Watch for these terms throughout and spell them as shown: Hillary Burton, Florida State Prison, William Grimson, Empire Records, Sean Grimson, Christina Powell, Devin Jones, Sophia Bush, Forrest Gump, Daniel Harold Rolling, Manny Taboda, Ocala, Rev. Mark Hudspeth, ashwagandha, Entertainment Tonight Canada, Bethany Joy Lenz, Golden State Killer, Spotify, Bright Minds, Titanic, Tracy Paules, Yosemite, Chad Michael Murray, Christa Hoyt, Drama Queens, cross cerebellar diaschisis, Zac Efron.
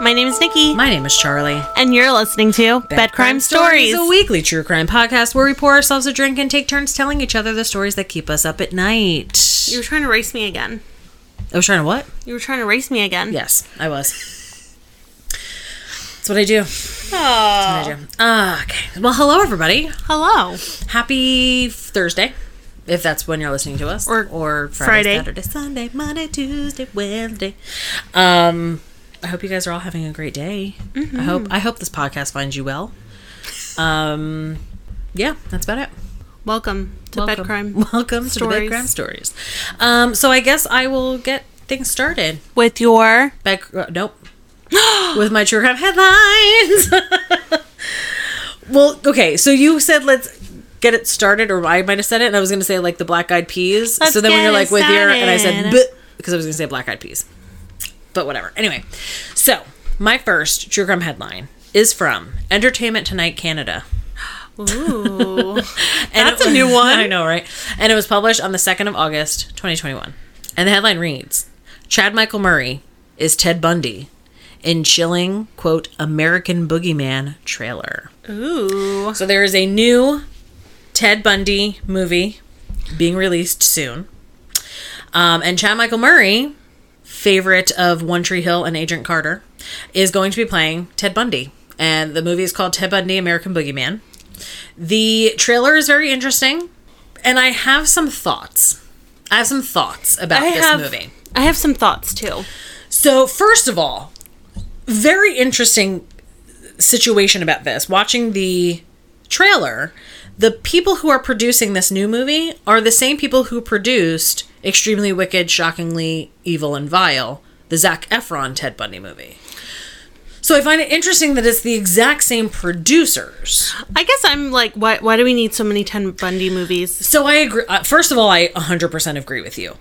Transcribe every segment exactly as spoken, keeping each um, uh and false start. My name is Nikki. My name is Charlie. And you're listening to Bed, Bed Crime Stories. Stories, a weekly true crime podcast where we pour ourselves a drink and take turns telling each other the stories that keep us up at night. You were trying to race me again. I was trying to what? You were trying to race me again. Yes, I was. That's what I do. Oh. That's what I do. Uh, okay. Well, hello, everybody. Hello. Happy Thursday. If that's when you're listening to us. Or, or Friday, Friday, Saturday, Sunday, Monday, Tuesday, Wednesday. Um, I hope you guys are all having a great day. Mm-hmm. I hope I hope this podcast finds you well. Um, yeah, that's about it. Welcome to Welcome. Bed Crime Welcome Stories. to Bed Crime Stories. Um, so I guess I will get things started. With your... Bed, uh, nope. With my true crime headlines. Well, okay, so you said let's... get it started, or I might have said it, and I was going to say like the Black Eyed Peas. Let's so then when you're like with your, and I said because I was going to say Black Eyed Peas, but whatever. Anyway, so my first true crime headline is from Entertainment Tonight Canada. Ooh, that's was, a new one. I know, right? And it was published on the second of August, twenty twenty-one, and the headline reads: Chad Michael Murray is Ted Bundy in chilling quote American Boogeyman trailer. Ooh, so there is a new Ted Bundy movie being released soon. Um, and Chad Michael Murray, favorite of One Tree Hill and Agent Carter, is going to be playing Ted Bundy. And the movie is called Ted Bundy, American Boogeyman. The trailer is very interesting. And I have some thoughts. I have some thoughts about I this have, movie. I have some thoughts, too. So, first of all, very interesting situation about this. Watching the trailer... the people who are producing this new movie are the same people who produced Extremely Wicked, Shockingly Evil, and Vile, the Zac Efron Ted Bundy movie. So I find it interesting that it's the exact same producers. I guess I'm like, why, why do we need so many Ted Bundy movies? So I agree. Uh, first of all, I one hundred percent agree with you.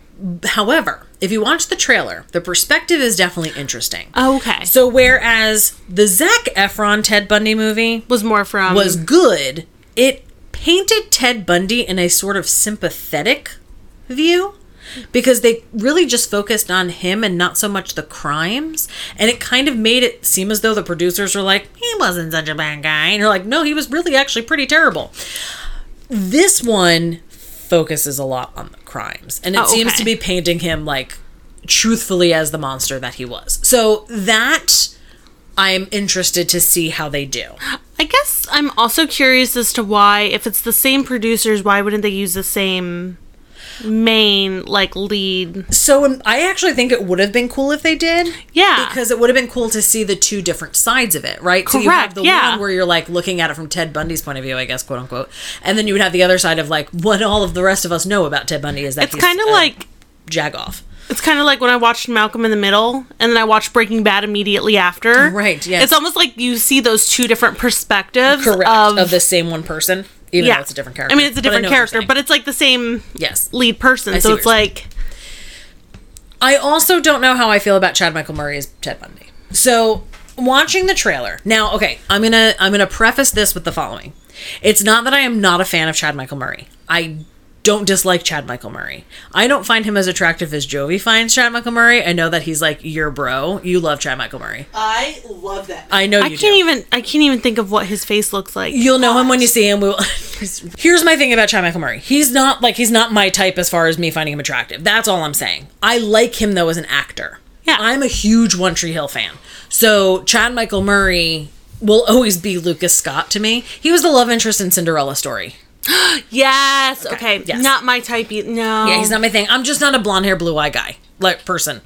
However, if you watch the trailer, the perspective is definitely interesting. Okay. So whereas the Zac Efron Ted Bundy movie... was more from... was good, it... painted Ted Bundy in a sort of sympathetic view because they really just focused on him and not so much the crimes. And it kind of made it seem as though the producers were like, he wasn't such a bad guy. And you're like, no, he was really actually pretty terrible. This one focuses a lot on the crimes. And it oh, okay. seems to be painting him like truthfully as the monster that he was. So that I'm interested to see how they do. I guess I'm also curious as to why, if it's the same producers, why wouldn't they use the same main, like, lead? So um, I actually think it would have been cool if they did. Yeah. Because it would have been cool to see the two different sides of it, right? Correct, so you have the yeah. one where you're, like, looking at it from Ted Bundy's point of view, I guess, quote-unquote. And then you would have the other side of, like, what all of the rest of us know about Ted Bundy is that it's he's kind of uh, like jagoff. It's kind of like when I watched Malcolm in the Middle, and then I watched Breaking Bad immediately after. Right, yes. It's almost like you see those two different perspectives. Correct, of, of the same one person, even yeah. though it's a different character. I mean, it's a different but character, but it's like the same yes. lead person, I so it's like... saying. I also don't know how I feel about Chad Michael Murray as Ted Bundy. So, watching the trailer... Now, okay, I'm going to I'm gonna preface this with the following. It's not that I am not a fan of Chad Michael Murray. I don't dislike Chad Michael Murray. I don't find him as attractive as Jovi finds Chad Michael Murray. I know that he's like your bro. You love Chad Michael Murray. I love that. I know you I can't do. even I can't even think of what his face looks like. You'll know him when you see him. We will. Here's my thing about Chad Michael Murray. He's not like he's not my type as far as me finding him attractive. That's all I'm saying. I like him though as an actor. Yeah. I'm a huge One Tree Hill fan. So Chad Michael Murray will always be Lucas Scott to me. He was the love interest in Cinderella Story. Yes. Okay. okay. Yes. Not my type. E- no. Yeah, he's not my thing. I'm just not a blonde hair, blue eye guy. Like person.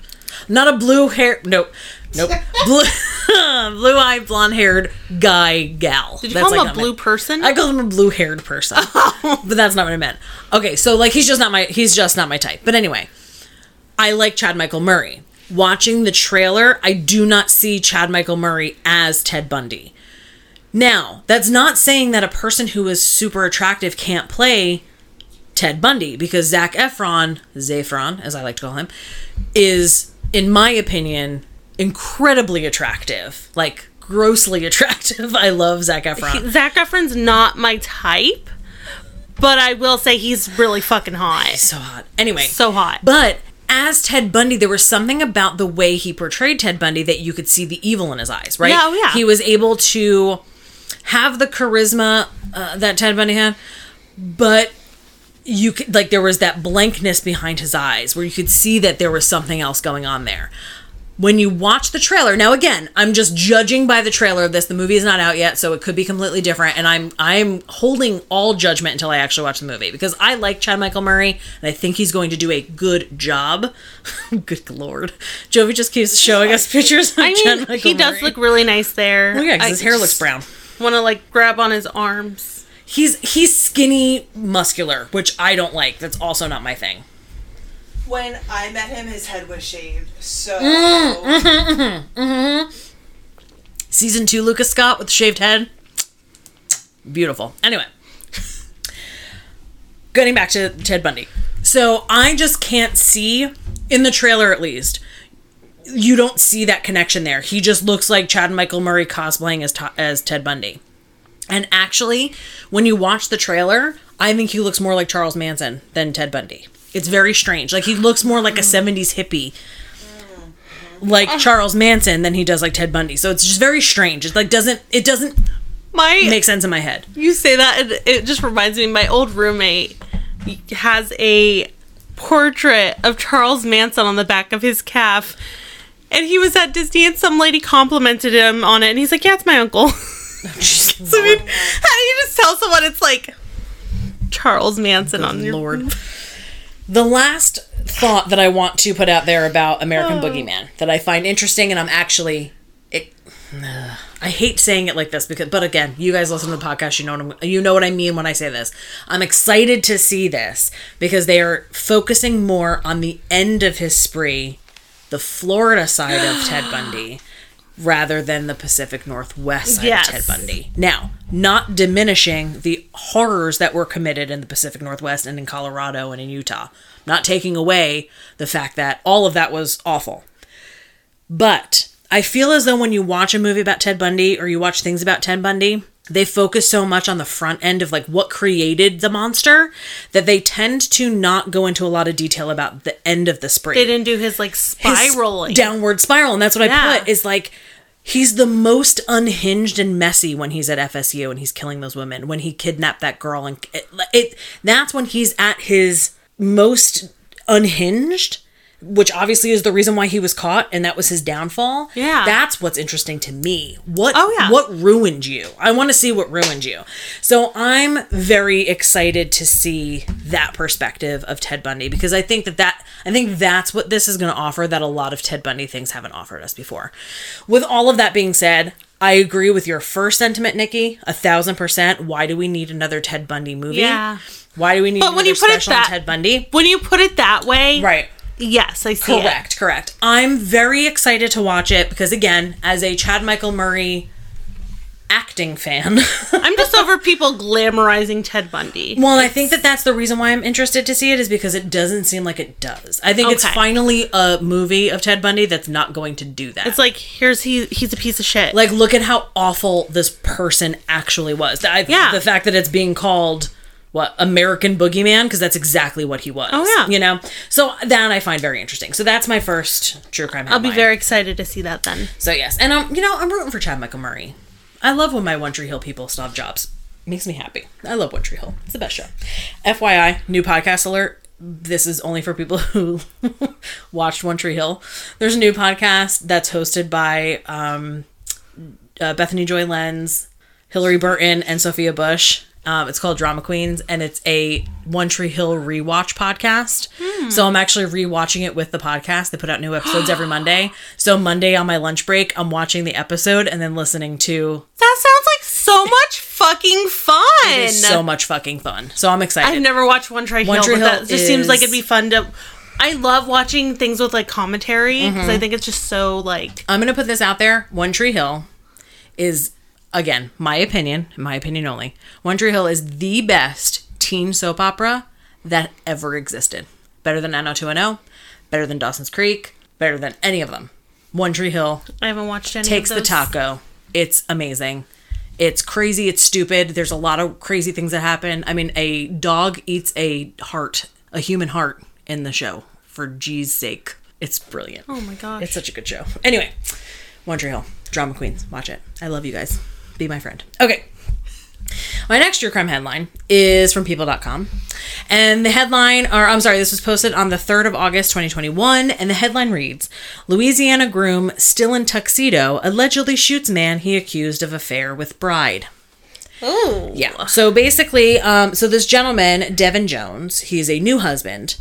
Not a blue hair. Nope. Nope. blue blue eye, blonde haired guy, gal. Did you that's call him like a blue meant. person? I called him a blue haired person. But that's not what I meant. Okay. So like, he's just not my. He's just not my type. But anyway, I like Chad Michael Murray. Watching the trailer, I do not see Chad Michael Murray as Ted Bundy. Now, that's not saying that a person who is super attractive can't play Ted Bundy, because Zac Efron, Zefron, as I like to call him, is, in my opinion, incredibly attractive. Like, grossly attractive. I love Zac Efron. He, Zac Efron's not my type, but I will say he's really fucking hot. He's so hot. Anyway. So hot. But as Ted Bundy, there was something about the way he portrayed Ted Bundy that you could see the evil in his eyes, right? Yeah, yeah. He was able to have the charisma uh, that Ted Bundy had, but you could, like, there was that blankness behind his eyes where you could see that there was something else going on there. When you watch the trailer, now again, I'm just judging by the trailer of this. The movie is not out yet, so it could be completely different. And I'm I'm holding all judgment until I actually watch the movie, because I like Chad Michael Murray, and I think he's going to do a good job. Good lord. Jovi just keeps showing us pictures of I mean, Chad Michael Murray. He does Murray. look really nice there. Well, yeah, because his hair looks brown. Want to, like, grab on his arms. He's, he's skinny, muscular, which I don't like. That's also not my thing. When I met him, his head was shaved, so... Mm, mm-hmm, mm-hmm, mm-hmm. Season two, Lucas Scott with the shaved head. Beautiful. Anyway. Getting back to Ted Bundy. So, I just can't see, in the trailer at least, you don't see that connection there. He just looks like Chad Michael Murray cosplaying as, to- as Ted Bundy. And actually, when you watch the trailer, I think he looks more like Charles Manson than Ted Bundy. It's very strange. Like, he looks more like a seventies hippie, like Charles Manson, than he does like Ted Bundy. So it's just very strange. It like doesn't it doesn't my, make sense in my head. You say that, and it just reminds me. My old roommate has a portrait of Charles Manson on the back of his calf, and he was at Disney, and some lady complimented him on it, and he's like, "Yeah, it's my uncle." So I mean, how do you just tell someone it's like Charles Manson on your Lord? The last thought that I want to put out there about American oh. Boogeyman that I find interesting, and I'm actually, it, uh, I hate saying it like this because, but again, you guys listen to the podcast, you know what I'm, you know what I mean when I say this. I'm excited to see this because they are focusing more on the end of his spree, the Florida side of Ted Bundy, rather than the Pacific Northwest side yes. of Ted Bundy. Now, not diminishing the horrors that were committed in the Pacific Northwest and in Colorado and in Utah. Not taking away the fact that all of that was awful. But I feel as though when you watch a movie about Ted Bundy or you watch things about Ted Bundy, they focus so much on the front end of like what created the monster that they tend to not go into a lot of detail about the end of the spree. They didn't do his like spiraling. His downward spiral. And that's what yeah. I put is like, he's the most unhinged and messy when he's at F S U and he's killing those women, when he kidnapped that girl. And it, it that's when he's at his most unhinged, which obviously is the reason why he was caught, and that was his downfall. Yeah. That's what's interesting to me. What oh, yeah. what ruined you? I want to see what ruined you. So I'm very excited to see that perspective of Ted Bundy, because I think that, that I think that's what this is going to offer that a lot of Ted Bundy things haven't offered us before. With all of that being said, I agree with your first sentiment, Nikki, a thousand percent. Why do we need another Ted Bundy movie? Yeah. Why do we need but another when you put special it that, on Ted Bundy? When you put it that way. Right. Yes, I see. Correct, it. correct. I'm very excited to watch it because, again, as a Chad Michael Murray acting fan... I'm just over people glamorizing Ted Bundy. Well, it's... I think that that's the reason why I'm interested to see it is because it doesn't seem like it does. I think okay. it's finally a movie of Ted Bundy that's not going to do that. It's like, here's he he's a piece of shit. Like, look at how awful this person actually was. I, yeah. The fact that it's being called... What, American Boogeyman, because that's exactly what he was. Oh, yeah. You know? So that I find very interesting. So that's my first true crime headline. I'll be very excited to see that then. So, yes. And, um, you know, I'm rooting for Chad Michael Murray. I love when my One Tree Hill people still have jobs. Makes me happy. I love One Tree Hill. It's the best show. F Y I, new podcast alert. This is only for people who watched One Tree Hill. There's a new podcast that's hosted by um, uh, Bethany Joy Lenz, Hillary Burton, and Sophia Bush. Um, it's called Drama Queens, and it's a One Tree Hill rewatch podcast. Mm. So I'm actually rewatching it with the podcast. They put out new episodes every Monday. So Monday on my lunch break, I'm watching the episode and then listening to... That sounds like so much fucking fun. It is so much fucking fun. So I'm excited. I've never watched One Tree Hill, One Tree but Hill that just is... seems like it'd be fun to... I love watching things with, like, commentary, because mm-hmm. I think it's just so, like... I'm going to put this out there. One Tree Hill is... Again, my opinion, my opinion only. One Tree Hill is the best teen soap opera that ever existed. Better than nine oh two one oh, better than Dawson's Creek, better than any of them. One Tree Hill. I haven't watched any. Takes of those. The taco. It's amazing. It's crazy. It's stupid. There's a lot of crazy things that happen. I mean, a dog eats a heart, a human heart in the show. for G's sake. It's brilliant. Oh my gosh. It's such a good show. Anyway, One Tree Hill, Drama Queens. Watch it. I love you guys. Be my friend. Okay. My next true crime headline is from people dot com. And the headline, or I'm sorry, this was posted on the third of August, twenty twenty-one. And the headline reads, Louisiana groom still in tuxedo allegedly shoots man he accused of affair with bride. Oh. Yeah. So basically, um, so this gentleman, Devin Jones, he's a new husband.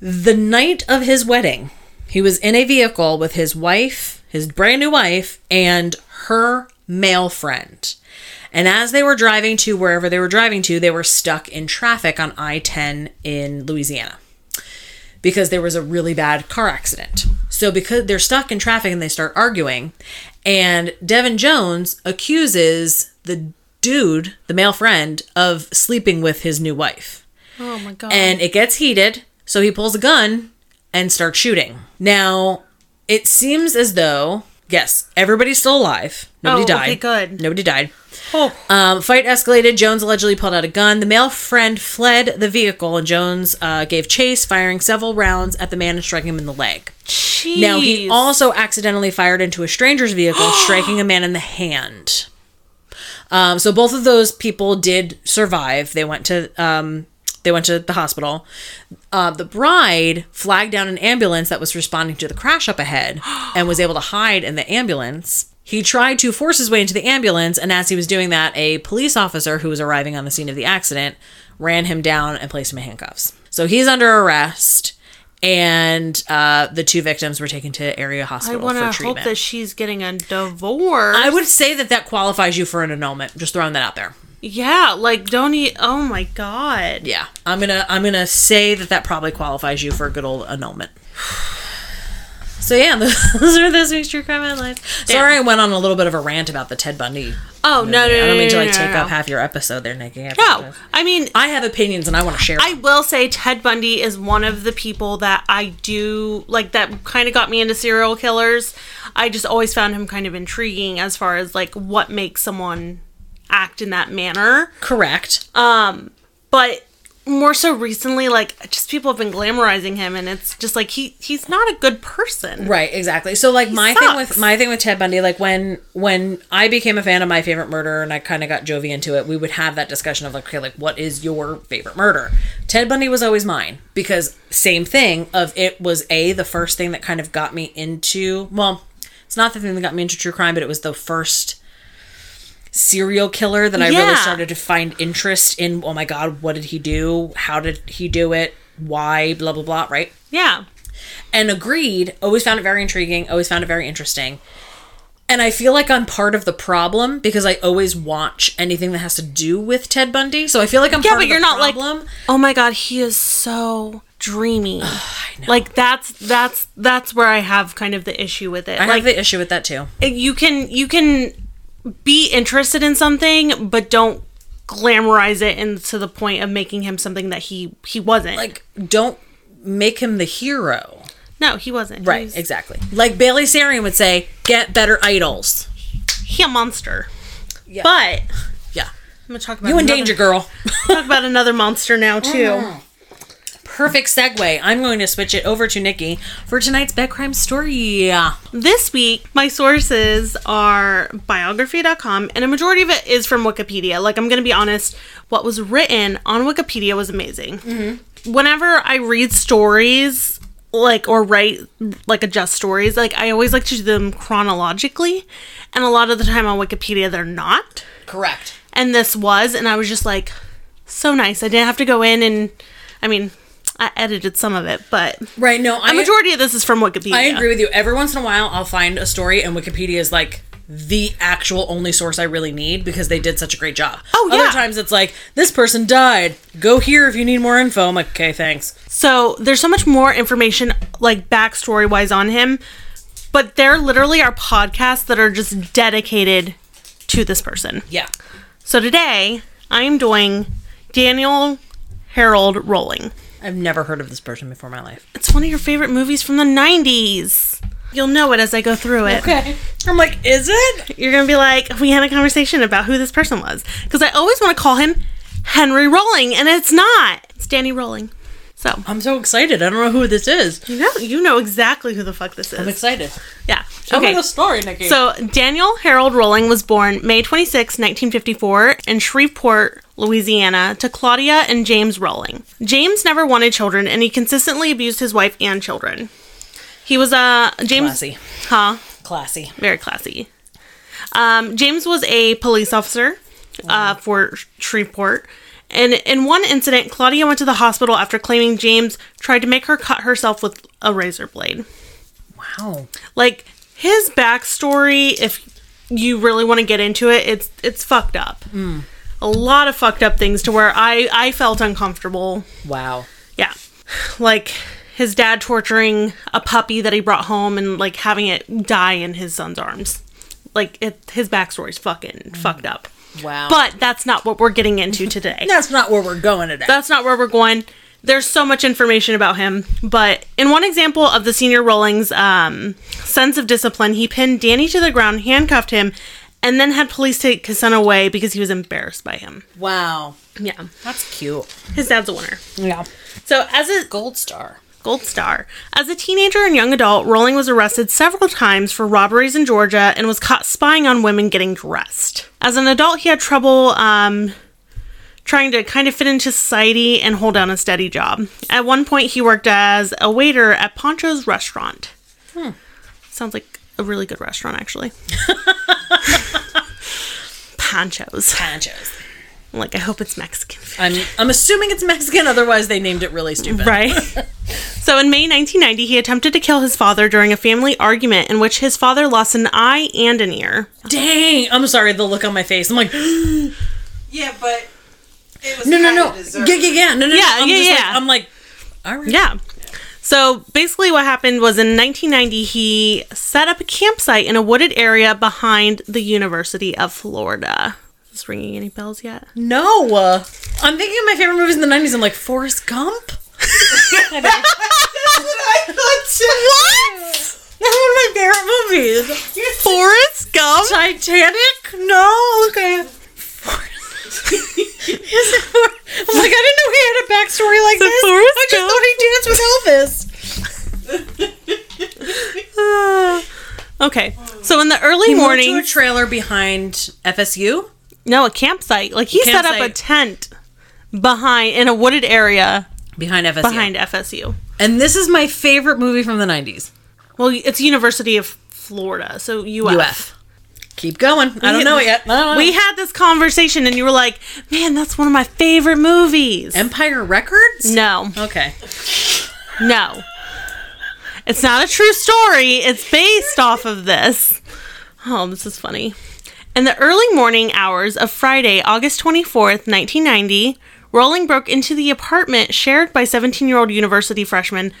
The night of his wedding, he was in a vehicle with his wife, his brand new wife, and her male friend. And as they were driving to wherever they were driving to, they were stuck in traffic on I ten in Louisiana because there was a really bad car accident. So because they're stuck in traffic and they start arguing, and Devin Jones accuses the dude, the male friend, of sleeping with his new wife. Oh my God. And it gets heated. So he pulls a gun and starts shooting. Now, it seems as though, yes, everybody's still alive. Nobody oh, died. Okay, good. Nobody died. Oh. Um, fight escalated. Jones allegedly pulled out a gun. The male friend fled the vehicle, and Jones uh, gave chase, firing several rounds at the man and striking him in the leg. Jeez. Now, he also accidentally fired into a stranger's vehicle, striking a man in the hand. Um, so both of those people did survive. They went to um, they went to the hospital. Uh, the bride flagged down an ambulance that was responding to the crash up ahead and was able to hide in the ambulance. He tried to force his way into the ambulance, and as he was doing that, a police officer who was arriving on the scene of the accident ran him down and placed him in handcuffs. So he's under arrest, and uh, the two victims were taken to area hospital for treatment. I want to hope that she's getting a divorce. I would say that that qualifies you for an annulment. Just throwing that out there. Yeah, like don't eat. Oh my God. Yeah, I'm gonna I'm gonna say that that probably qualifies you for a good old annulment. So yeah, those are this week's true crime headlines. Sorry, I went on a little bit of a rant about the Ted Bundy. Oh movie. no, no, no! I don't mean to like no, no, take no. up half your episode there, Nikki. I no, I mean I have opinions and I want to share. I them. will say Ted Bundy is one of the people that I do like. That kind of got me into serial killers. I just always found him kind of intriguing as far as like what makes someone act in that manner. Correct. Um, but. More so recently, like, just people have been glamorizing him, and it's just like he he's not a good person. Right, exactly. So like he my sucks. thing with my thing with Ted Bundy, like when when I became a fan of My Favorite Murder and I kind of got Jovi into it, we would have that discussion of like, okay, like what is your favorite murder? Ted Bundy was always mine because same thing of it was a the first thing that kind of got me into, well, it's not the thing that got me into true crime, but it was the first serial killer that I yeah. really started to find interest in. Oh my God, what did he do? How did he do it? Why? Blah, blah, blah, right? Yeah. And agreed. Always found it very intriguing. Always found it very interesting. And I feel like I'm part of the problem because I always watch anything that has to do with Ted Bundy. So I feel like I'm yeah, part of the problem. Yeah, but you're not like, oh my God, he is so dreamy. Ugh, I know. Like that's that's that's where I have kind of the issue with it. I like, have the issue with that too. You can you can... be interested in something, but don't glamorize it and to the point of making him something that he, he wasn't. Like, don't make him the hero. No, he wasn't. Right, he was... exactly. Like Bailey Sarian would say, get better idols. He a monster. Yeah. But. Yeah. I'm going to talk about You another, in danger, girl. Talk about another monster now, too. Mm. Perfect segue. I'm going to switch it over to Nikki for tonight's Bed Crime Story. This week, my sources are biography dot com, and a majority of it is from Wikipedia. Like, I'm going to be honest, what was written on Wikipedia was amazing. Mm-hmm. Whenever I read stories, like, or write, like, adjust stories, like, I always like to do them chronologically, and a lot of the time on Wikipedia, they're not. Correct. And this was, and I was just like, so nice. I didn't have to go in and, I mean... I edited some of it, but... Right, no, I... The majority of this is from Wikipedia. I agree with you. Every once in a while, I'll find a story, and Wikipedia is, like, the actual only source I really need, because they did such a great job. Oh, yeah. Other times, it's like, this person died. Go here if you need more info. I'm like, okay, thanks. So, there's so much more information, like, backstory-wise on him, but there literally are podcasts that are just dedicated to this person. Yeah. So, today, I am doing Daniel Harold Rolling. I've never heard of this person before in my life. It's one of your favorite movies from the nineties. You'll know it as I go through it. Okay. I'm like, is it? You're going to be like, we had a conversation about who this person was. Because I always want to call him Henry Rolling, and it's not. It's Danny Rolling. So I'm so excited. I don't know who this is. You know, you know exactly who the fuck this is. I'm excited. Yeah. Tell okay. me the story, Nikki. So Daniel Harold Rolling was born May twenty-sixth, nineteen fifty-four in Shreveport, Louisiana, to Claudia and James Rolling. James never wanted children, and he consistently abused his wife and children. He was a... Uh, James, classy. Huh? Classy. Very classy. Um, James was a police officer uh, for Shreveport. And in one incident, Claudia went to the hospital after claiming James tried to make her cut herself with a razor blade. Wow. Like, his backstory, if you really want to get into it, it's it's fucked up. Mm. A lot of fucked up things to where I, I felt uncomfortable. Wow. Yeah. Like, his dad torturing a puppy that he brought home and, like, having it die in his son's arms. Like, it, his backstory's fucking mm. fucked up. Wow. But that's not what we're getting into today. That's not where we're going today. That's not where we're going. There's so much information about him. But in one example of the senior Rolling's um, sense of discipline, he pinned Danny to the ground, handcuffed him, and then had police take his son away because he was embarrassed by him. Wow. Yeah. That's cute. His dad's a winner. Yeah. So as a... Gold star. Gold star. As a teenager and young adult, Rolling was arrested several times for robberies in Georgia and was caught spying on women getting dressed. As an adult, he had trouble um, trying to kind of fit into society and hold down a steady job. At one point, he worked as a waiter at Poncho's restaurant. Hmm. Sounds like a really good restaurant, actually. Poncho's. Poncho's. Like, I hope it's Mexican. I'm, I'm assuming it's Mexican, otherwise they named it really stupid. Right. So in May nineteen ninety, he attempted to kill his father during a family argument in which his father lost an eye and an ear. Dang. I'm sorry, the look on my face. I'm like... yeah, but it was... No, no, no. Yeah, yeah, yeah. No, no, yeah, no. I'm yeah, just yeah. Like, I'm like... All right. Yeah. So basically what happened was in nineteen ninety, he set up a campsite in a wooded area behind the University of Florida. Ringing any bells yet? No. Uh, I'm thinking of my favorite movies in the nineties. I'm like, Forrest Gump? That's what I thought too. What? That's one of my favorite movies. Forrest Gump? Titanic? No. Okay. Forrest. Is for- I'm like, I didn't know he had a backstory like this. Forrest I just Gump? Thought he danced with Elvis. uh, okay. So in the early he morning... He moved to a trailer behind F S U? No, a campsite. Like, he campsite. set up a tent behind, in a wooded area. Behind F S U. Behind F S U. And this is my favorite movie from the nineties. Well, it's University of Florida, so U F. U F. Keep going. I don't know it yet. Know. We had this conversation, and you were like, man, that's one of my favorite movies. Empire Records? No. Okay. No. It's not a true story. It's based off of this. Oh, this is funny. In the early morning hours of Friday, August twenty-fourth, nineteen ninety, Rolling broke into the apartment shared by seventeen-year-old university freshmen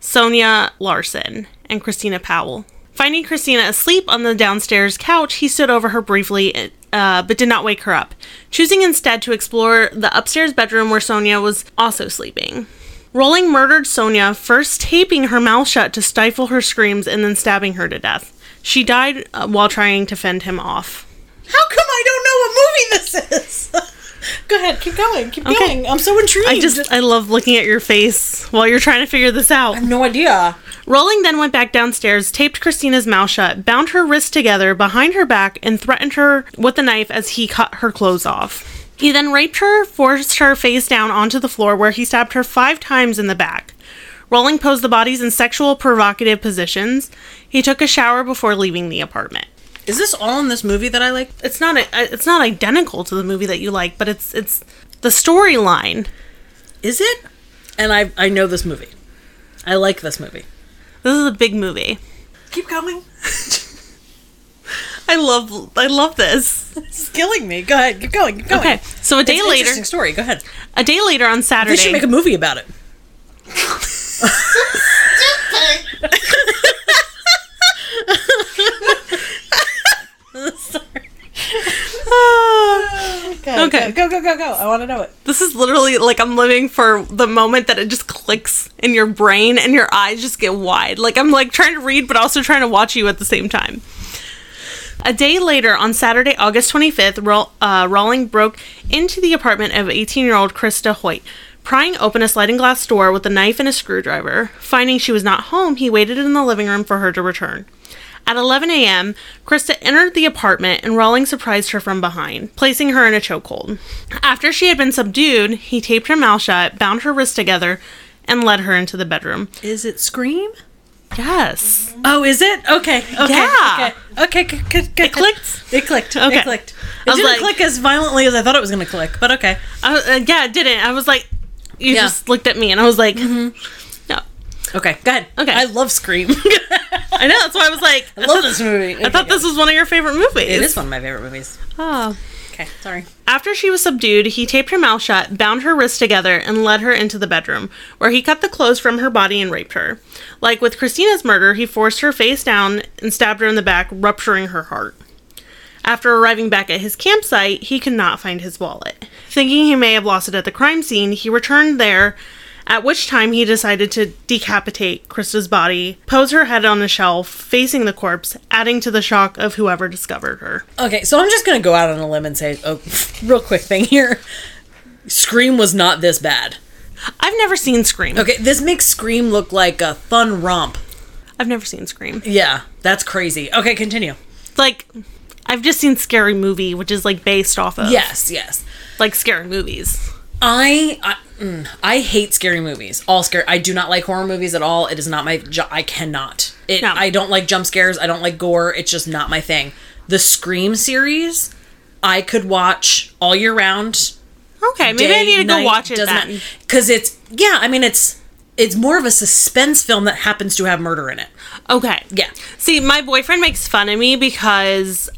Sonja Larson and Christina Powell. Finding Christina asleep on the downstairs couch, he stood over her briefly, uh, but did not wake her up, choosing instead to explore the upstairs bedroom where Sonja was also sleeping. Rolling murdered Sonja, first taping her mouth shut to stifle her screams and then stabbing her to death. She died uh, while trying to fend him off. How come I don't know what movie this is? Go ahead. Keep going. Keep okay. going. I'm so intrigued. I just, I love looking at your face while you're trying to figure this out. I have no idea. Rolling then went back downstairs, taped Christina's mouth shut, bound her wrists together behind her back, and threatened her with a knife as he cut her clothes off. He then raped her, forced her face down onto the floor where he stabbed her five times in the back. Rolling posed the bodies in sexual provocative positions. He took a shower before leaving the apartment. Is this all in this movie that I like? It's not. A, it's not identical to the movie that you like, but it's it's the storyline. Is it? And I I know this movie. I like this movie. This is a big movie. Keep going. I love I love this. This is killing me. Go ahead. Keep going. Keep going. Okay. So a day it's later. An interesting story. Go ahead. A day later on Saturday. They should make a movie about it. Stupid. Sorry. Oh, okay, okay. Go, go, go, go. I want to know it. This is literally like I'm living for the moment that it just clicks in your brain and your eyes just get wide. Like I'm like trying to read but also trying to watch you at the same time. A day later on Saturday, August twenty-fifth, Roll, uh, Rolling broke into the apartment of eighteen-year-old Christa Hoyt, prying open a sliding glass door with a knife and a screwdriver. Finding she was not home, he waited in the living room for her to return. At eleven a.m., Christa entered the apartment and Rolling surprised her from behind, placing her in a chokehold. After she had been subdued, he taped her mouth shut, bound her wrists together, and led her into the bedroom. Is it Scream? Yes. Mm-hmm. Oh, is it? Okay. Okay. Yeah. Okay. Okay. okay, okay, okay. It clicked? It clicked. Okay. It clicked. It didn't like, click as violently as I thought it was going to click, but okay. I, uh, yeah, it didn't. I was like, you yeah. just looked at me, and I was like, mm-hmm. no. Okay. Go ahead. Okay. I love Scream. I know. That's why I was like, I, I love thought, this movie. Okay, I thought this was one of your favorite movies. It is one of my favorite movies. Oh. Okay. Sorry. After she was subdued, he taped her mouth shut, bound her wrists together, and led her into the bedroom, where he cut the clothes from her body and raped her. Like with Christina's murder, he forced her face down and stabbed her in the back, rupturing her heart. After arriving back at his campsite, he could not find his wallet. Thinking he may have lost it at the crime scene, he returned there, at which time he decided to decapitate Christa's body, pose her head on a shelf, facing the corpse, adding to the shock of whoever discovered her. Okay, so I'm just going to go out on a limb and say, oh, real quick thing here. Scream was not this bad. I've never seen Scream. Okay, this makes Scream look like a fun romp. I've never seen Scream. Yeah, that's crazy. Okay, continue. Like, I've just seen Scary Movie, which is, like, based off of... Yes, yes. Like, scary movies. I... I Mm, I hate scary movies. All scary. I do not like horror movies at all. It is not my... Ju- I cannot. It, no. I don't like jump scares. I don't like gore. It's just not my thing. The Scream series, I could watch all year round. Okay, maybe day, I need to night, go watch it then. Because it's... Yeah, I mean, it's... It's more of a suspense film that happens to have murder in it. Okay. Yeah. See, my boyfriend makes fun of me because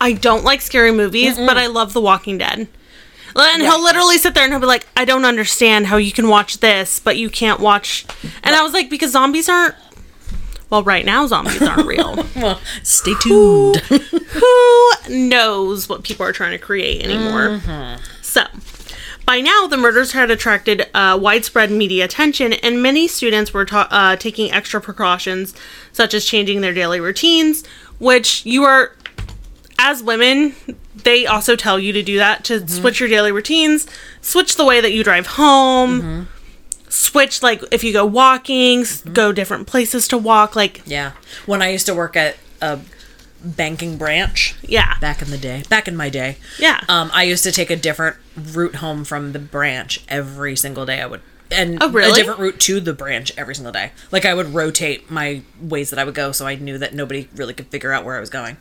I don't like scary movies, Mm-mm. but I love The Walking Dead. And right. he'll literally sit there and he'll be like, I don't understand how you can watch this, but you can't watch... And right. I was like, because zombies aren't... Well, right now, zombies aren't real. Well, stay tuned. Who, who knows what people are trying to create anymore? Mm-hmm. So, by now, the murders had attracted uh, widespread media attention, and many students were ta- uh, taking extra precautions, such as changing their daily routines, which you are... As women, they also tell you to do that, to mm-hmm. switch your daily routines, switch the way that you drive home, mm-hmm. switch, like, if you go walking, mm-hmm. go different places to walk, like... Yeah. When I used to work at a banking branch... Yeah. Back in the day. Back in my day. Yeah. Um, I used to take a different route home from the branch every single day. I would... And oh, really? A different route to the branch every single day. Like, I would rotate my ways that I would go, so I knew that nobody really could figure out where I was going.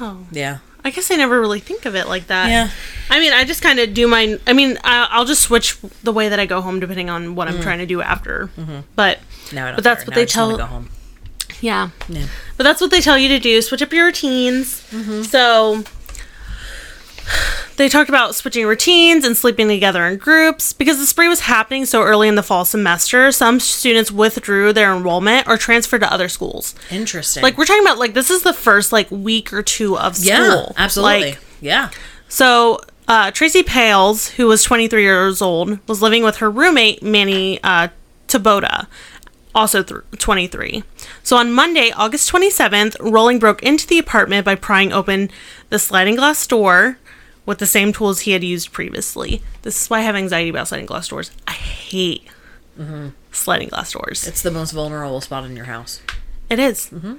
Oh. Yeah. I guess I never really think of it like that. Yeah. I mean, I just kind of do my... I mean, I, I'll just switch the way that I go home depending on what mm. I'm trying to do after. Mm-hmm. But now I don't but that's care. What now they I just tell... want to go home. Yeah. yeah. But that's what they tell you to do. Switch up your routines. Mm-hmm. So... They talked about switching routines and sleeping together in groups. Because the spree was happening so early in the fall semester, some students withdrew their enrollment or transferred to other schools. Interesting. Like, we're talking about, like, this is the first, like, week or two of school. Yeah, absolutely. Like, yeah. So, uh, Tracy Paules, who was twenty-three years old, was living with her roommate, Manny uh, Taboda, also th- twenty-three. So, on Monday, August twenty-seventh, Rolling broke into the apartment by prying open the sliding glass door... with the same tools he had used previously. This is why I have anxiety about sliding glass doors. I hate mm-hmm. sliding glass doors. It's the most vulnerable spot in your house. It is. Mm-hmm.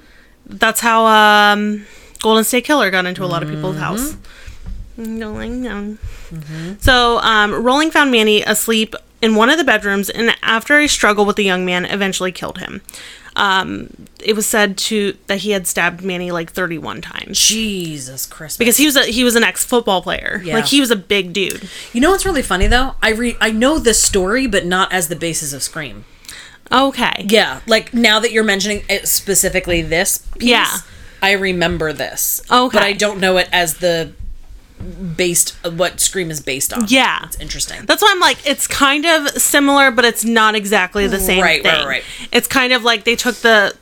That's how um, Golden State Killer got into a lot of people's mm-hmm. house. Going down. Mm-hmm. So, um, Rolling found Manny asleep in one of the bedrooms, and after a struggle with the young man, eventually killed him. Um, it was said to that he had stabbed Manny like thirty-one times. Jesus Christ! Because he was a, he was an ex-football player. Yeah. Like, he was a big dude. You know what's really funny though? I re I know this story, but not as the basis of Scream. Okay. Yeah. Like, now that you're mentioning it, specifically this piece, yeah. I remember this. Okay. But I don't know it as the based what Scream is based on. Yeah. It's interesting. That's why I'm like, it's kind of similar, but it's not exactly the same right, thing. Right, right, right. It's kind of like they took the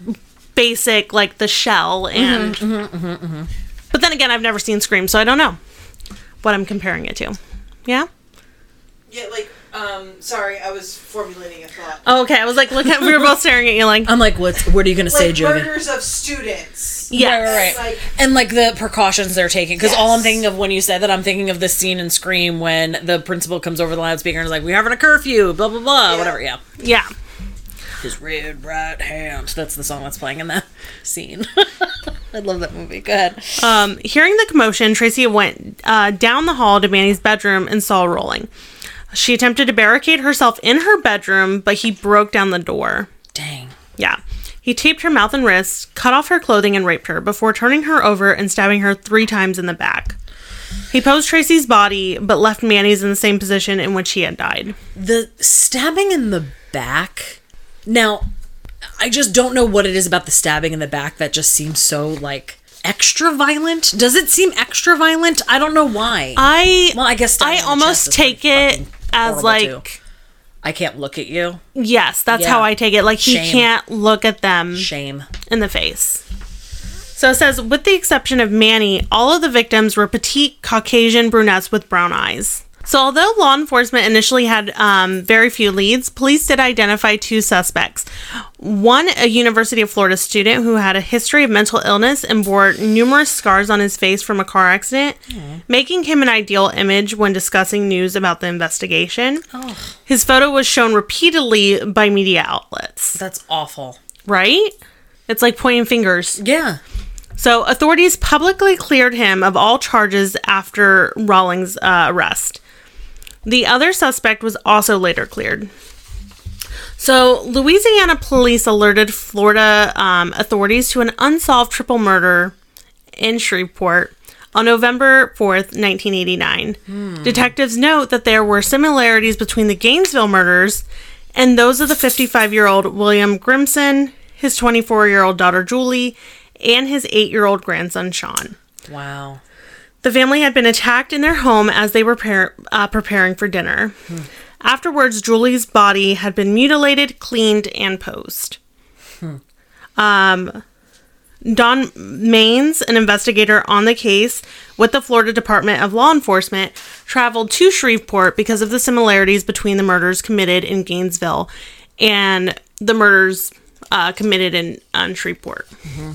basic, like the shell and... Mm-hmm, mm-hmm, mm-hmm. But then again, I've never seen Scream, so I don't know what I'm comparing it to. Yeah? Yeah, like, Um, sorry, I was formulating a thought. Oh, okay, I was like, look at, we were both staring at you like... I'm like, what's, what are you going to like say, Jody? Murders of students. Yeah, right, right, right. Like, and like the precautions they're taking, because yes. all I'm thinking of when you said that, I'm thinking of this scene in Scream when the principal comes over the loudspeaker and is like, we're having a curfew, blah, blah, blah, yeah. whatever, yeah. Yeah. His red right hand. That's the song that's playing in that scene. I love that movie. Go ahead. Um, hearing the commotion, Tracy went uh, down the hall to Manny's bedroom and saw Rolling. She attempted to barricade herself in her bedroom, but he broke down the door. Dang. Yeah. He taped her mouth and wrists, cut off her clothing, and raped her before turning her over and stabbing her three times in the back. He posed Tracy's body, but left Manny's in the same position in which he had died. The stabbing in the back... Now, I just don't know what it is about the stabbing in the back that just seems so, like, extra violent. Does it seem extra violent? I don't know why. I well, I guess I almost take it as, like... Too. I can't look at you. Yes, that's yeah. how I take it. Like, Shame. He can't look at them Shame. In the face. So it says, with the exception of Manny, all of the victims were petite Caucasian brunettes with brown eyes. So although law enforcement initially had um, very few leads, police did identify two suspects. One, a University of Florida student who had a history of mental illness and bore numerous scars on his face from a car accident, mm. making him an ideal image when discussing news about the investigation. Oh. His photo was shown repeatedly by media outlets. That's awful. Right? It's like pointing fingers. Yeah. So authorities publicly cleared him of all charges after Rawlings' uh, arrest. The other suspect was also later cleared. So, Louisiana police alerted Florida um, authorities to an unsolved triple murder in Shreveport on November fourth, nineteen eighty-nine. Hmm. Detectives note that there were similarities between the Gainesville murders and those of the fifty-five-year-old William Grimson, his twenty-four-year-old daughter Julie, and his eight-year-old grandson Sean. Wow. The family had been attacked in their home as they were par- uh, preparing for dinner. Hmm. Afterwards, Julie's body had been mutilated, cleaned, and posed. Hmm. Um, Don Maines, an investigator on the case with the Florida Department of Law Enforcement, traveled to Shreveport because of the similarities between the murders committed in Gainesville and the murders uh, committed in on Shreveport. Mm-hmm.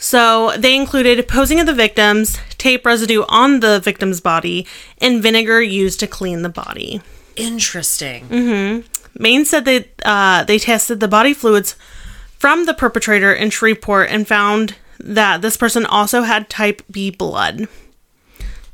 So, they included posing of the victims, tape residue on the victim's body, and vinegar used to clean the body. Interesting. Mm-hmm. Maine said that uh, they tested the body fluids from the perpetrator in Shreveport and found that this person also had type B blood.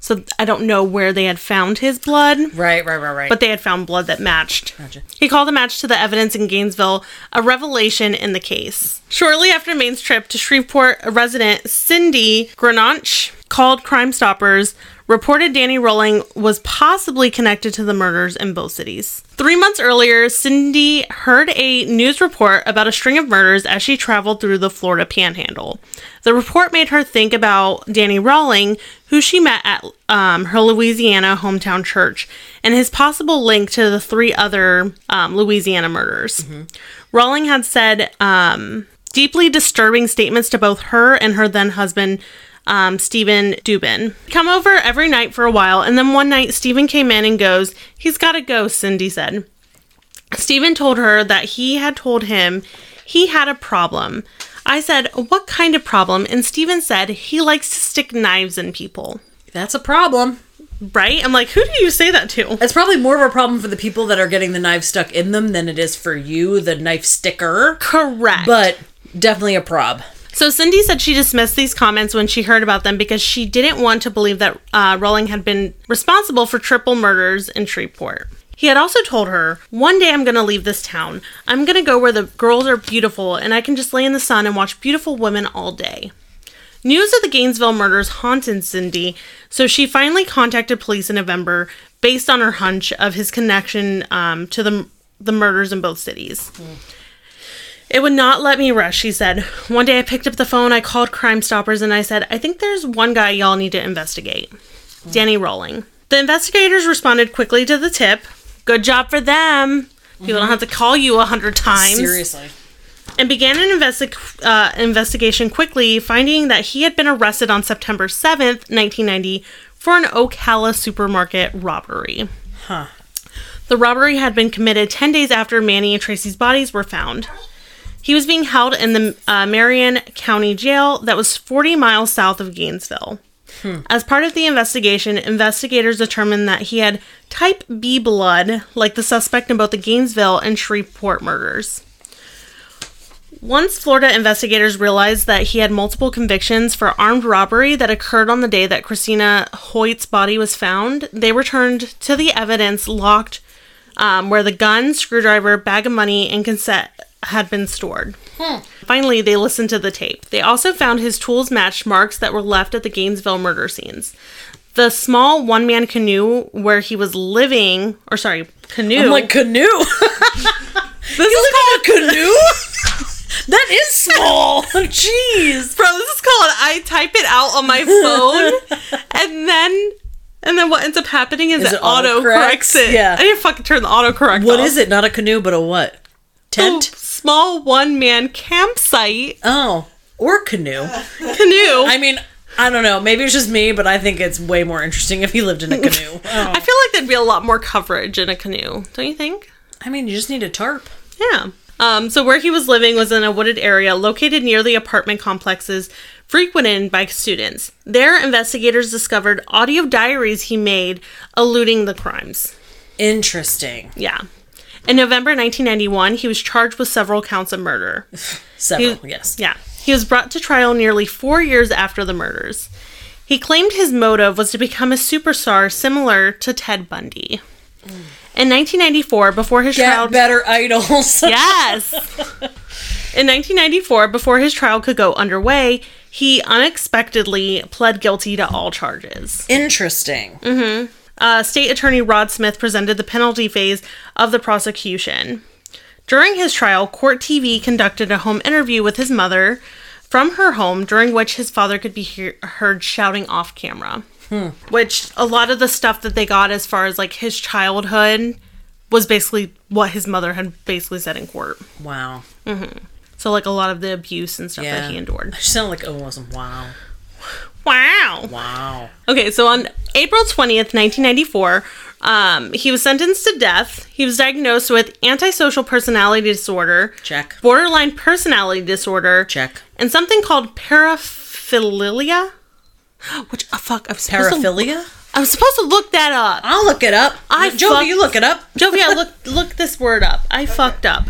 So, I don't know where they had found his blood. Right, right, right, right. But they had found blood that matched. Gotcha. He called the match to the evidence in Gainesville a revelation in the case. Shortly after Maine's trip to Shreveport, a resident, Cindy Grenanche, called Crime Stoppers, reported Danny Rolling was possibly connected to the murders in both cities. Three months earlier, Cindy heard a news report about a string of murders as she traveled through the Florida Panhandle. The report made her think about Danny Rolling, who she met at um, her Louisiana hometown church, and his possible link to the three other um, Louisiana murders. Mm-hmm. Rolling had said um, deeply disturbing statements to both her and her then-husband, um, Stephen Dubin. Come over every night for a while, and then one night Stephen came in and goes, he's got a ghost, Cindy said. Stephen told her that he had told him he had a problem. I said, what kind of problem? And Stephen said, he likes to stick knives in people. That's a problem. Right? I'm like, who do you say that to? It's probably more of a problem for the people that are getting the knife stuck in them than it is for you, the knife sticker. Correct. But definitely a prob. So Cindy said she dismissed these comments when she heard about them because she didn't want to believe that uh, Rolling had been responsible for triple murders in Shreveport. He had also told her, one day I'm going to leave this town. I'm going to go where the girls are beautiful and I can just lay in the sun and watch beautiful women all day. News of the Gainesville murders haunted Cindy, so she finally contacted police in November based on her hunch of his connection um, to the, the murders in both cities. Mm. It would not let me rest, she said. One day I picked up the phone, I called Crime Stoppers, and I said, I think there's one guy y'all need to investigate. Mm. Danny Rolling. The investigators responded quickly to the tip. Good job for them. Mm-hmm. People don't have to call you a hundred times. Seriously. And began an investi- uh, investigation quickly, finding that he had been arrested on September seventh, nineteen ninety, for an Ocala supermarket robbery. Huh. The robbery had been committed ten days after Manny and Tracy's bodies were found. He was being held in the uh, Marion County Jail that was forty miles south of Gainesville. Hmm. As part of the investigation, investigators determined that he had type B blood, like the suspect in both the Gainesville and Shreveport murders. Once Florida investigators realized that he had multiple convictions for armed robbery that occurred on the day that Christina Hoyt's body was found, they returned to the evidence locked um, where the gun, screwdriver, bag of money, and cassette had been stored. Hmm. Finally, they listened to the tape. They also found his tools matched marks that were left at the Gainesville murder scenes. The small one-man canoe where he was living, or sorry, canoe. I'm like, canoe? This you is called canoe? That is small. Jeez. Bro, this is called I type it out on my phone and then and then what ends up happening is, is it, it auto corrects it. Yeah. I need to fucking turn the autocorrect What off. Is it? Not a canoe, but a what? Tent? A small one-man campsite. Oh. Or canoe. Canoe. I mean, I don't know. Maybe it's just me, but I think it's way more interesting if he lived in a canoe. Oh. I feel like there'd be a lot more coverage in a canoe. Don't you think? I mean, you just need a tarp. Yeah. Um, so where he was living was in a wooded area located near the apartment complexes frequented by students. There, investigators discovered audio diaries he made alluding the crimes. Interesting. Yeah. In November nineteen ninety-one, he was charged with several counts of murder. several, he, yes. Yeah. He was brought to trial nearly four years after the murders. He claimed his motive was to become a superstar similar to Ted Bundy. Mm. In nineteen ninety-four, before his Get trial... Get better idols. Yes. In nineteen ninety-four, before his trial could go underway, he unexpectedly pled guilty to all charges. Interesting. Mm-hmm. Uh, State Attorney Rod Smith presented the penalty phase of the prosecution. During his trial, Court T V conducted a home interview with his mother from her home, during which his father could be he- heard shouting off camera. Hmm. Which a lot of the stuff that they got as far as like his childhood was basically what his mother had basically said in court. Wow. Mm-hmm. So like a lot of the abuse and stuff yeah. that he endured. She sounded like Owen wasn't wow. Wow. Wow. Okay, so on April twentieth, nineteen ninety-four, um, he was sentenced to death. He was diagnosed with antisocial personality disorder. Check. Borderline personality disorder. Check. And something called paraphilia. Which, oh, fuck, I'm supposed Paraphilia? To, I'm supposed to look that up. I'll look it up. I Jovi, fucked, you look it up. Jovi, I look, look this word up. I okay. fucked up.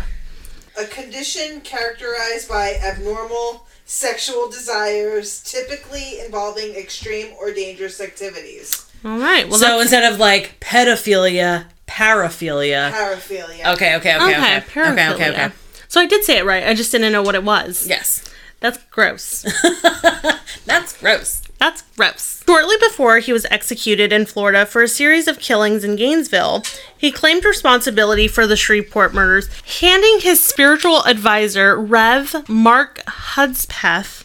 A condition characterized by abnormal sexual desires, typically involving extreme or dangerous activities. All right. Well, so instead of, like, pedophilia, paraphilia. Paraphilia. Okay, okay, okay, okay. Okay, paraphilia. Okay, okay, okay. So I did say it right. I just didn't know what it was. Yes. That's gross. That's gross. That's gross. Shortly before he was executed in Florida for a series of killings in Gainesville, he claimed responsibility for the Shreveport murders, handing his spiritual advisor, Rev Mark Hudspeth,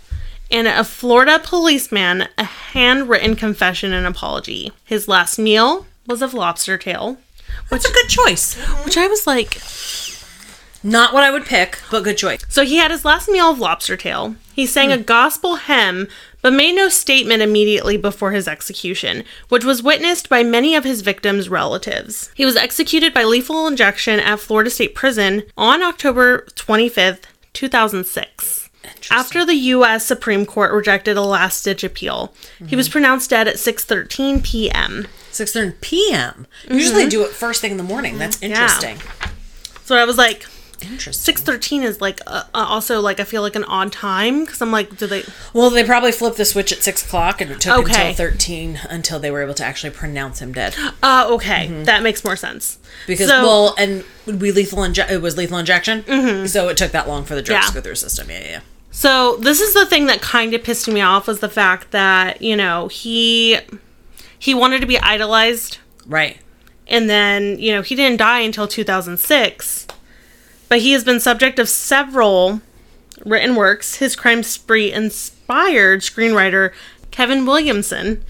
and a Florida policeman a handwritten confession and apology. His last meal was of lobster tail. Which, That's a good choice. Mm-hmm. Which I was like... Not what I would pick, but good choice. So he had his last meal of lobster tail. He sang mm. a gospel hymn, but made no statement immediately before his execution, which was witnessed by many of his victims' relatives. He was executed by lethal injection at Florida State Prison on October twenty-fifth, two thousand six. After the U S Supreme Court rejected a last-ditch appeal, mm-hmm. he was pronounced dead at six thirteen p.m. six thirteen p.m.? Mm-hmm. Usually they do it first thing in the morning. That's interesting. Yeah. So I was like... Interesting. six thirteen is like uh, also like I feel like an odd time because I'm like, do they? Well, they probably flipped the switch at six o'clock and it took okay. until thirteen until they were able to actually pronounce him dead. Uh, okay, mm-hmm. That makes more sense because so, well, and we lethal inje- it was lethal injection, mm-hmm. so it took that long for the drugs yeah. to go through the system. Yeah, yeah. So this is the thing that kind of pissed me off was the fact that you know he he wanted to be idolized, right? And then you know he didn't die until two thousand six. But he has been subject of several written works. His crime spree inspired screenwriter Kevin Williamson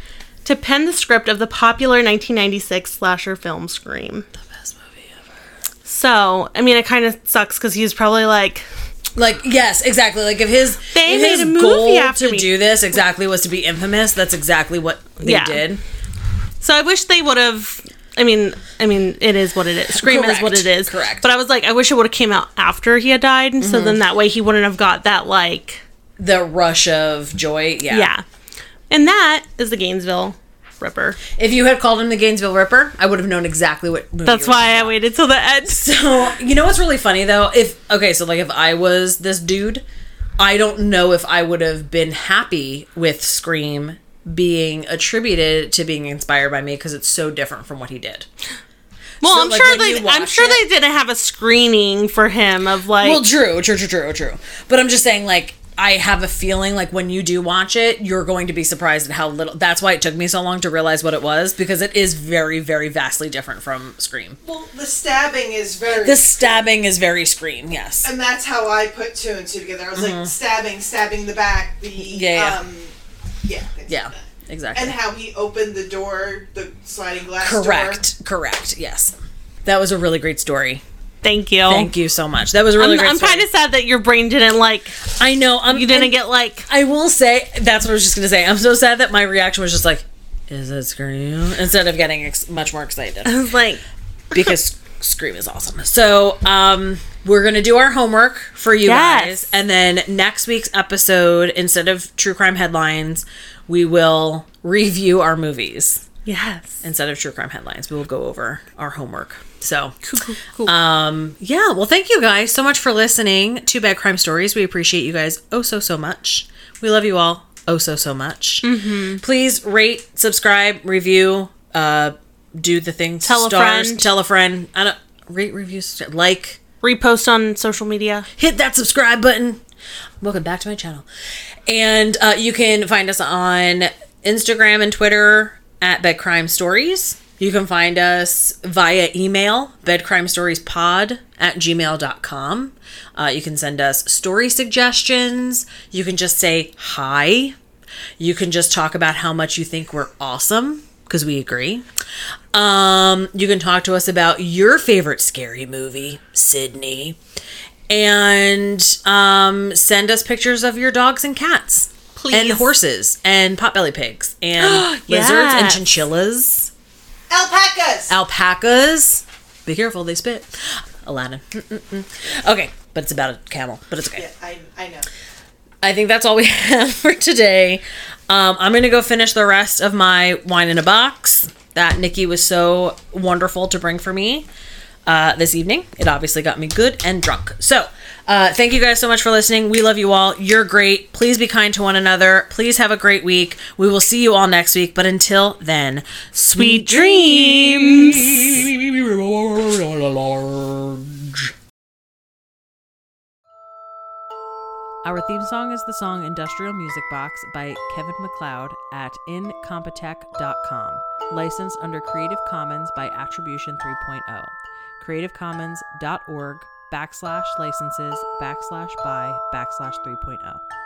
to pen the script of the popular nineteen ninety-six slasher film Scream. The best movie ever. So, I mean, it kind of sucks because he's probably like... Like, yes, exactly. Like, if his, they if made his a movie goal after to me. do this exactly was to be infamous, that's exactly what they yeah. did. So I wish they would have... I mean, I mean, it is what it is. Scream Correct. Is what it is. Correct. But I was like, I wish it would have came out after he had died, and mm-hmm. so then that way he wouldn't have got that, like... the rush of joy, yeah. Yeah. And that is the Gainesville Ripper. If you had called him the Gainesville Ripper, I would have known exactly what movie. That's why I waited till the end. So, you know what's really funny, though? If Okay, so, like, if I was this dude, I don't know if I would have been happy with Scream being attributed to being inspired by me, because it's so different from what he did. Well, so, I'm, like, sure they, I'm sure it, they didn't have a screening for him of, like... Well, true, true, true, true, true. But I'm just saying, like, I have a feeling, like, when you do watch it, you're going to be surprised at how little... That's why it took me so long to realize what it was, because it is very, very vastly different from Scream. Well, the stabbing is very... The stabbing is very Scream, yes. And that's how I put two and two together. I was mm-hmm. like, stabbing, stabbing the back, the... Yeah, yeah. Um, yeah, exactly. Yeah, exactly. And how he opened the door, the sliding glass correct, door. Correct, correct, yes. That was a really great story. Thank you. Thank you so much. That was a really I'm, great I'm story. I'm kind of sad that your brain didn't, like... I know. Um, you didn't and, get, like... I will say, that's what I was just going to say. I'm so sad that my reaction was just like, is it Scream? Instead of getting ex- much more excited. I was like... because Scream is awesome. So, um... we're going to do our homework for you yes. guys. And then next week's episode, instead of true crime headlines, we will review our movies. Yes. Instead of true crime headlines, we will go over our homework. So, cool, cool, cool. Um, yeah. Well, thank you guys so much for listening to Bed Crime Stories. We appreciate you guys oh so, so much. We love you all oh so, so much. Mm-hmm. Please rate, subscribe, review, uh, do the thing. Tell stars, a friend. Tell a friend. I don't, rate, review, like. Repost on social media. Hit that subscribe button. Welcome back to my channel. And uh, you can find us on Instagram and Twitter at Bed Crime Stories. You can find us via email, bedcrimestoriespod at gmail dot com. Uh, you can send us story suggestions. You can just say hi. You can just talk about how much you think we're awesome, because we agree. Um, you can talk to us about your favorite scary movie, Sydney, and um, send us pictures of your dogs and cats. Please. And horses, and potbelly pigs, and yes. lizards, and chinchillas. Alpacas! Alpacas. Be careful, they spit. Aladdin. Mm-mm-mm. Okay, but it's about a camel, but it's okay. Yeah, I, I know. I think that's all we have for today. Um, I'm going to go finish the rest of my wine in a box that Nikki was so wonderful to bring for me uh, this evening. It obviously got me good and drunk. So uh, thank you guys so much for listening. We love you all. You're great. Please be kind to one another. Please have a great week. We will see you all next week. But until then, sweet dreams. Our theme song is the song Industrial Music Box by Kevin MacLeod at incompetech dot com. Licensed under Creative Commons by Attribution three point oh. creativecommons dot org backslash licenses backslash by backslash 3.0.